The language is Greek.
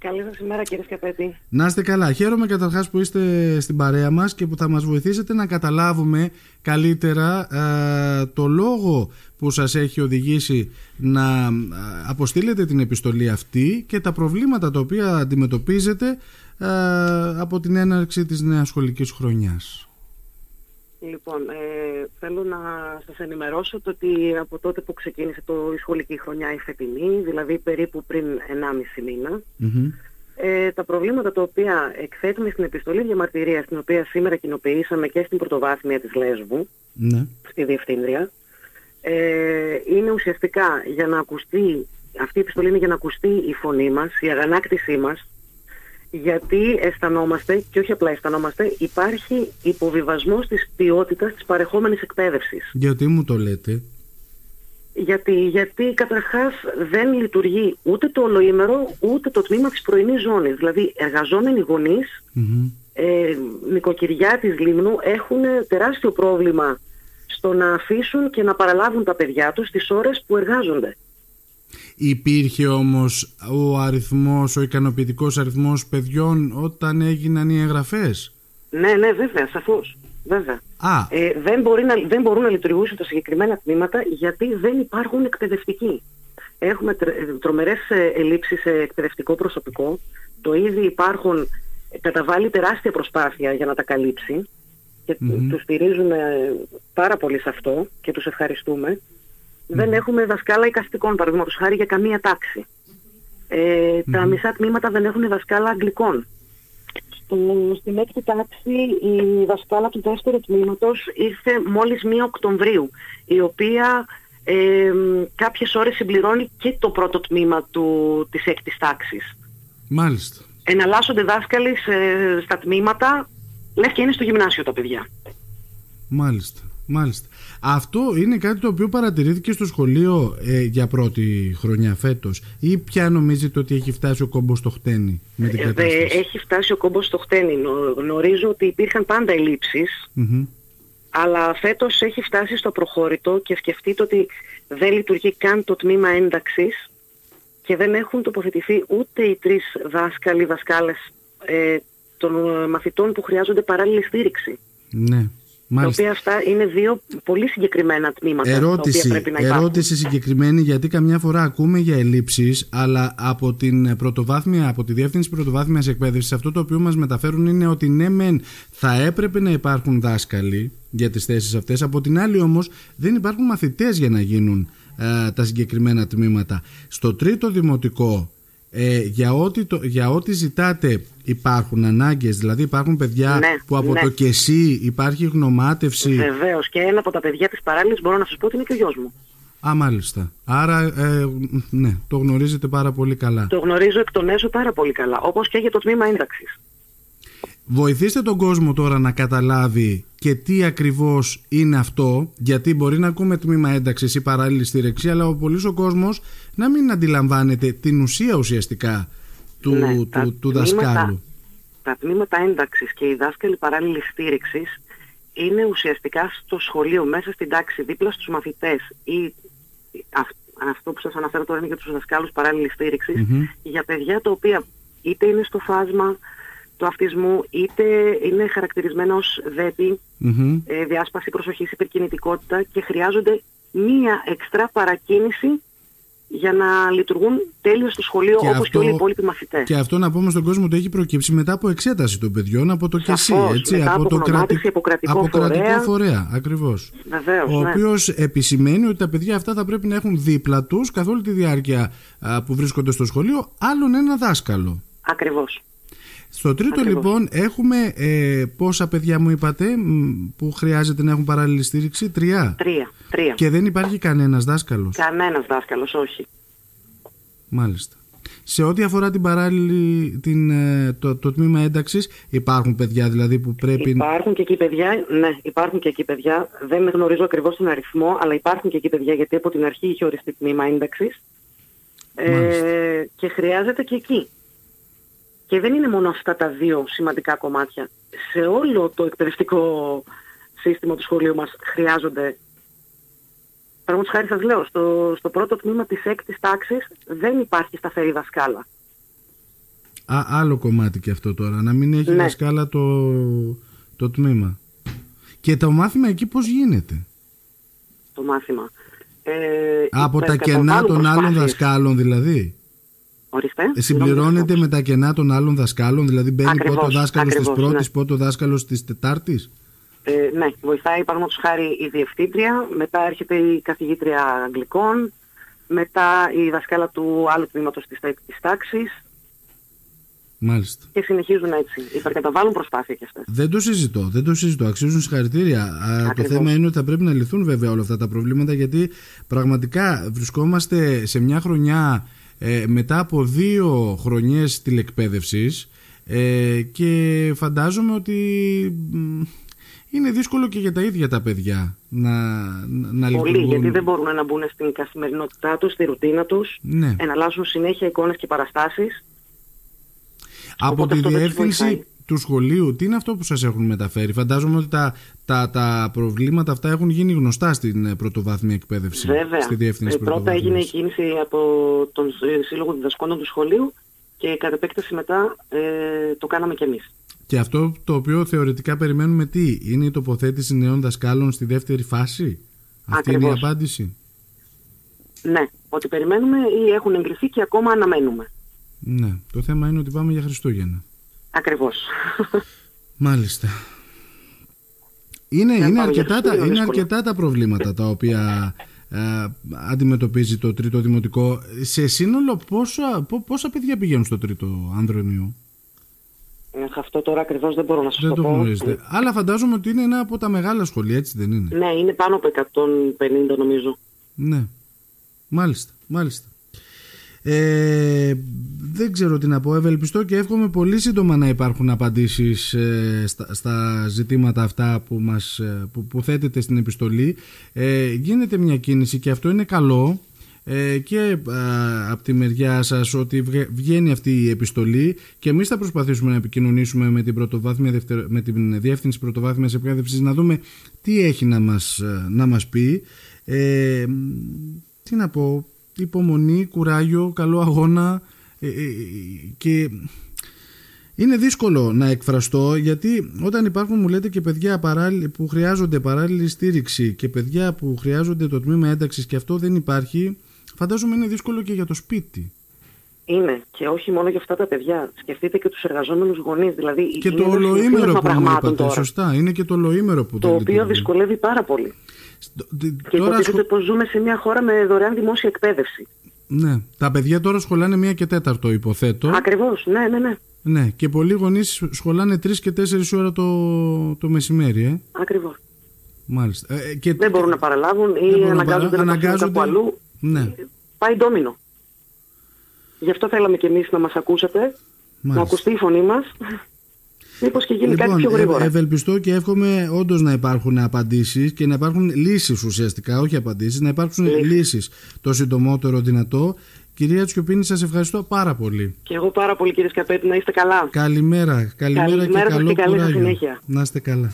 Καλή σας ημέρα, κύριε Σκαπέτη. Να είστε καλά. Χαίρομαι καταρχάς που είστε στην παρέα μας και που θα μας βοηθήσετε να καταλάβουμε καλύτερα το λόγο που σας έχει οδηγήσει να αποστείλετε την επιστολή αυτή και τα προβλήματα τα οποία αντιμετωπίζετε από την έναρξη της νέας σχολικής χρονιάς. Λοιπόν, θέλω να σας ενημερώσω ότι από τότε που ξεκίνησε η σχολική χρονιά η φετινή, δηλαδή περίπου πριν 1,5 μήνα, τα προβλήματα τα οποία εκθέτουμε στην επιστολή διαμαρτυρίας, την οποία σήμερα κοινοποιήσαμε και στην πρωτοβάθμια της Λέσβου, στη Διευθύντρια, είναι ουσιαστικά για να ακουστεί, αυτή η επιστολή είναι για να ακουστεί η φωνή μας, η αγανάκτησή μας, γιατί αισθανόμαστε, και όχι απλά αισθανόμαστε, υπάρχει υποβιβασμός της ποιότητας της παρεχόμενης εκπαίδευσης. Γιατί μου το λέτε? Γιατί καταρχάς δεν λειτουργεί ούτε το ολοήμερο, ούτε το τμήμα της πρωινής ζώνης. Δηλαδή εργαζόμενοι γονείς, νοικοκυριά της Λήμνου, έχουν τεράστιο πρόβλημα στο να αφήσουν και να παραλάβουν τα παιδιά τους τις ώρες που εργάζονται. Υπήρχε όμως ο ικανοποιητικός αριθμός παιδιών όταν έγιναν οι εγγραφές? Ναι, βέβαια, σαφώς. Βέβαια. Δεν μπορούν να λειτουργήσουν τα συγκεκριμένα τμήματα γιατί δεν υπάρχουν εκπαιδευτικοί. Έχουμε τρομερές ελλείψεις σε εκπαιδευτικό προσωπικό. Το ήδη υπάρχουν, καταβάλει τεράστια προσπάθεια για να τα καλύψει και τους στηρίζουμε πάρα πολύ σε αυτό και τους ευχαριστούμε. Δεν έχουμε δασκάλα εικαστικών, παραδείγματος χάρη, για καμία τάξη. Τα μισά τμήματα δεν έχουν δασκάλα αγγλικών. Στην έκτη τάξη η δασκάλα του δεύτερου τμήματος ήρθε μόλις 1 Οκτωβρίου, η οποία κάποιες ώρες συμπληρώνει και το πρώτο τμήμα της έκτης τάξης. Μάλιστα. Εναλλάσσονται δάσκαλοι στα τμήματα, λες και είναι στο γυμνάσιο τα παιδιά. Μάλιστα. Μάλιστα. Αυτό είναι κάτι το οποίο παρατηρήθηκε στο σχολείο για πρώτη χρονιά φέτος, ή πια νομίζετε ότι έχει φτάσει ο κόμπος στο χτένι με την κατάσταση? Έχει φτάσει ο κόμπος στο χτένι. Γνωρίζω ότι υπήρχαν πάντα ελλείψεις, αλλά φέτος έχει φτάσει στο προχώρητο και σκεφτείτε ότι δεν λειτουργεί καν το τμήμα ένταξης και δεν έχουν τοποθετηθεί ούτε οι 3 δάσκαλοι, δασκάλες των μαθητών που χρειάζονται παράλληλη στήριξη. Ναι. Μάλιστα. Τα οποία αυτά είναι 2 πολύ συγκεκριμένα τμήματα. Ερώτηση συγκεκριμένη, γιατί καμιά φορά ακούμε για ελλείψεις, αλλά από την πρωτοβάθμια, από τη Διεύθυνση Πρωτοβάθμιας Εκπαίδευσης, αυτό το οποίο μας μεταφέρουν είναι ότι ναι, μεν θα έπρεπε να υπάρχουν δάσκαλοι για τις θέσεις αυτές, από την άλλη όμως δεν υπάρχουν μαθητές για να γίνουν τα συγκεκριμένα τμήματα. Στο Τρίτο Δημοτικό, για ό,τι ζητάτε υπάρχουν ανάγκες? Δηλαδή υπάρχουν παιδιά που από το ΚΕΣΥ υπάρχει γνωμάτευση? Βεβαίως, και ένα από τα παιδιά της παράλληλης μπορώ να σας πω ότι είναι και ο γιος μου. Α, μάλιστα. Άρα ναι, το γνωρίζετε πάρα πολύ καλά. Το γνωρίζω εκ των έσω πάρα πολύ καλά, όπως και για το τμήμα ένταξης. Βοηθήστε τον κόσμο τώρα να καταλάβει και τι ακριβώς είναι αυτό, γιατί μπορεί να ακούμε τμήμα ένταξης ή παράλληλη στήριξη, αλλά πολύ ο κόσμος να μην αντιλαμβάνεται την ουσία ουσιαστικά του δασκάλου. Τα τμήματα ένταξης και οι δάσκαλοι παράλληλης στήριξης είναι ουσιαστικά στο σχολείο, μέσα στην τάξη, δίπλα στους μαθητές, ή αυτό που σας αναφέρω τώρα είναι για τους δασκάλους παράλληλης στήριξης, για παιδιά τα οποία είτε είναι στο φάσμα του αυτισμού, είτε είναι χαρακτηρισμένα ως ΔΕΠΗ, διάσπαση προσοχής, υπερκινητικότητα, και χρειάζονται μία εξτρά παρακίνηση για να λειτουργούν τέλεια στο σχολείο, όπως και όλοι οι υπόλοιποι μαθητές. Και αυτό να πούμε στον κόσμο ότι έχει προκύψει μετά από εξέταση των παιδιών από το ΚΕΣΥ, έτσι, μετά από το κρατικό φορέα. Ακριβώς. Βεβαίως, ο οποίος επισημαίνει ότι τα παιδιά αυτά θα πρέπει να έχουν δίπλα τους, καθ' όλη τη διάρκεια που βρίσκονται στο σχολείο, άλλον ένα δάσκαλο. Ακριβώς. Στο Τρίτο λοιπόν έχουμε πόσα παιδιά μου είπατε που χρειάζεται να έχουν παράλληλη στήριξη? 3. Τρία. Και δεν υπάρχει κανένας δάσκαλος? Κανένας δάσκαλος, όχι. Μάλιστα. Σε ό,τι αφορά την παράλληλη, το τμήμα ένταξης, υπάρχουν παιδιά δηλαδή που πρέπει... Υπάρχουν και εκεί παιδιά, δεν γνωρίζω ακριβώς τον αριθμό, αλλά υπάρχουν και εκεί παιδιά, γιατί από την αρχή είχε οριστεί τμήμα ένταξης και χρειάζεται και εκεί. Και δεν είναι μόνο αυτά τα 2 σημαντικά κομμάτια. Σε όλο το εκπαιδευτικό σύστημα του σχολείου μας χρειάζονται. Παραδείγματος χάρη σας λέω, στο πρώτο τμήμα της έκτης τάξης δεν υπάρχει σταθερή δασκάλα. άλλο κομμάτι και αυτό τώρα, να μην έχει δασκάλα το τμήμα. Και το μάθημα εκεί πώς γίνεται? Το μάθημα. Από τα κενά των άλλων δασκάλων δηλαδή. Ορίστε. Συμπληρώνεται με τα κενά των άλλων δασκάλων, δηλαδή μπαίνει ακριβώς, πότο δάσκαλος της πρώτης, πότο δάσκαλος της τετάρτης. Ναι, βοηθάει παραδείγματος χάρη η διευθύντρια, μετά έρχεται η καθηγήτρια αγγλικών, μετά η δασκάλα του άλλου τμήματος της τάξης. Μάλιστα. Και συνεχίζουν έτσι. Υπερκαταβάλουν προσπάθεια και αυτές. Δεν το συζητώ. Αξίζουν συγχαρητήρια. Το θέμα είναι ότι θα πρέπει να λυθούν βέβαια όλα αυτά τα προβλήματα, γιατί πραγματικά βρισκόμαστε σε μια χρονιά μετά από 2 χρονιές τηλεκπαίδευσης και φαντάζομαι ότι είναι δύσκολο και για τα ίδια τα παιδιά να λειτουργούν. Πολύ, γιατί δεν μπορούν να μπουν στην καθημερινότητά τους, στη ρουτίνα τους, ναι. Εναλλάσσουν συνέχεια εικόνες και παραστάσεις. Από τη διεύθυνση του σχολείου, τι είναι αυτό που σας έχουν μεταφέρει? Φαντάζομαι ότι τα προβλήματα αυτά έχουν γίνει γνωστά στην πρωτοβάθμια εκπαίδευση. Βέβαια. Στη διεύθυνση πρώτα έγινε η κίνηση από τον Σύλλογο Διδασκόντων του Σχολείου και κατ' επέκταση μετά το κάναμε κι εμείς. Και αυτό το οποίο θεωρητικά περιμένουμε τι? Είναι η τοποθέτηση νέων δασκάλων στη δεύτερη φάση? Αυτή είναι η απάντηση. Ναι, ότι περιμένουμε ή έχουν εγκριθεί και ακόμα αναμένουμε. Ναι, το θέμα είναι ότι πάμε για Χριστούγεννα. Ακριβώς. Μάλιστα. Είναι αρκετά τα προβλήματα τα οποία αντιμετωπίζει το Τρίτο Δημοτικό. Σε σύνολο πόσα παιδιά πηγαίνουν στο Τρίτο Ανδρωνίου? Αυτό τώρα ακριβώς δεν μπορώ να σας το πω. Γνωρίζετε. Αλλά φαντάζομαι ότι είναι ένα από τα μεγάλα σχολεία, έτσι δεν είναι? Ναι, είναι πάνω από 150 νομίζω. Ναι, μάλιστα. Δεν ξέρω τι να πω. Ευελπιστώ και εύχομαι πολύ σύντομα να υπάρχουν απαντήσεις στα ζητήματα αυτά που θέτεται στην επιστολή. Γίνεται μια κίνηση και αυτό είναι καλό και από τη μεριά σας ότι βγαίνει αυτή η επιστολή και εμείς θα προσπαθήσουμε να επικοινωνήσουμε με την Διεύθυνση Πρωτοβάθμιας Εκπαίδευσης να δούμε τι έχει να μας πει. Τι να πω? Υπομονή, κουράγιο, καλό αγώνα και είναι δύσκολο να εκφραστώ, γιατί όταν υπάρχουν μου λέτε και παιδιά που χρειάζονται παράλληλη στήριξη και παιδιά που χρειάζονται το τμήμα ένταξης και αυτό δεν υπάρχει, φαντάζομαι είναι δύσκολο και για το σπίτι. Είναι και όχι μόνο για αυτά τα παιδιά. Σκεφτείτε και τους εργαζόμενους γονείς. Δηλαδή, και το ολοήμερο που είπατε, σωστά. Είναι και το ολοήμερο που το οποίο δυσκολεύει πάρα πολύ. Και υποτίθεται πως ζούμε σε μια χώρα με δωρεάν δημόσια εκπαίδευση. Ναι, τα παιδιά τώρα σχολάνε 1 και 4 υποθέτω. Ακριβώς, ναι. Και πολλοί γονείς σχολάνε 3 και 4 ώρα το μεσημέρι. Ακριβώς. Μάλιστα. Δεν μπορούν να παραλάβουν ή αναγκάζονται κάπου αλλού. Ναι. Πάει ντόμινο. Γι' αυτό θέλαμε κι εμείς να μας ακούσατε. Μάλιστα. Να ακουστεί η φωνή μας. Μήπως και γίνει κάτι πιο γρήγορα. Ευελπιστώ και εύχομαι όντως να υπάρχουν απαντήσεις και να υπάρχουν λύσεις ουσιαστικά, όχι απαντήσεις, να υπάρξουν λύσεις το συντομότερο δυνατό. Κυρία Τσκιοπίνη, σας ευχαριστώ πάρα πολύ. Και εγώ πάρα πολύ, κύριε Σκαπέτη, να είστε καλά. Καλημέρα και καλό κουράγιο. Να είστε καλά.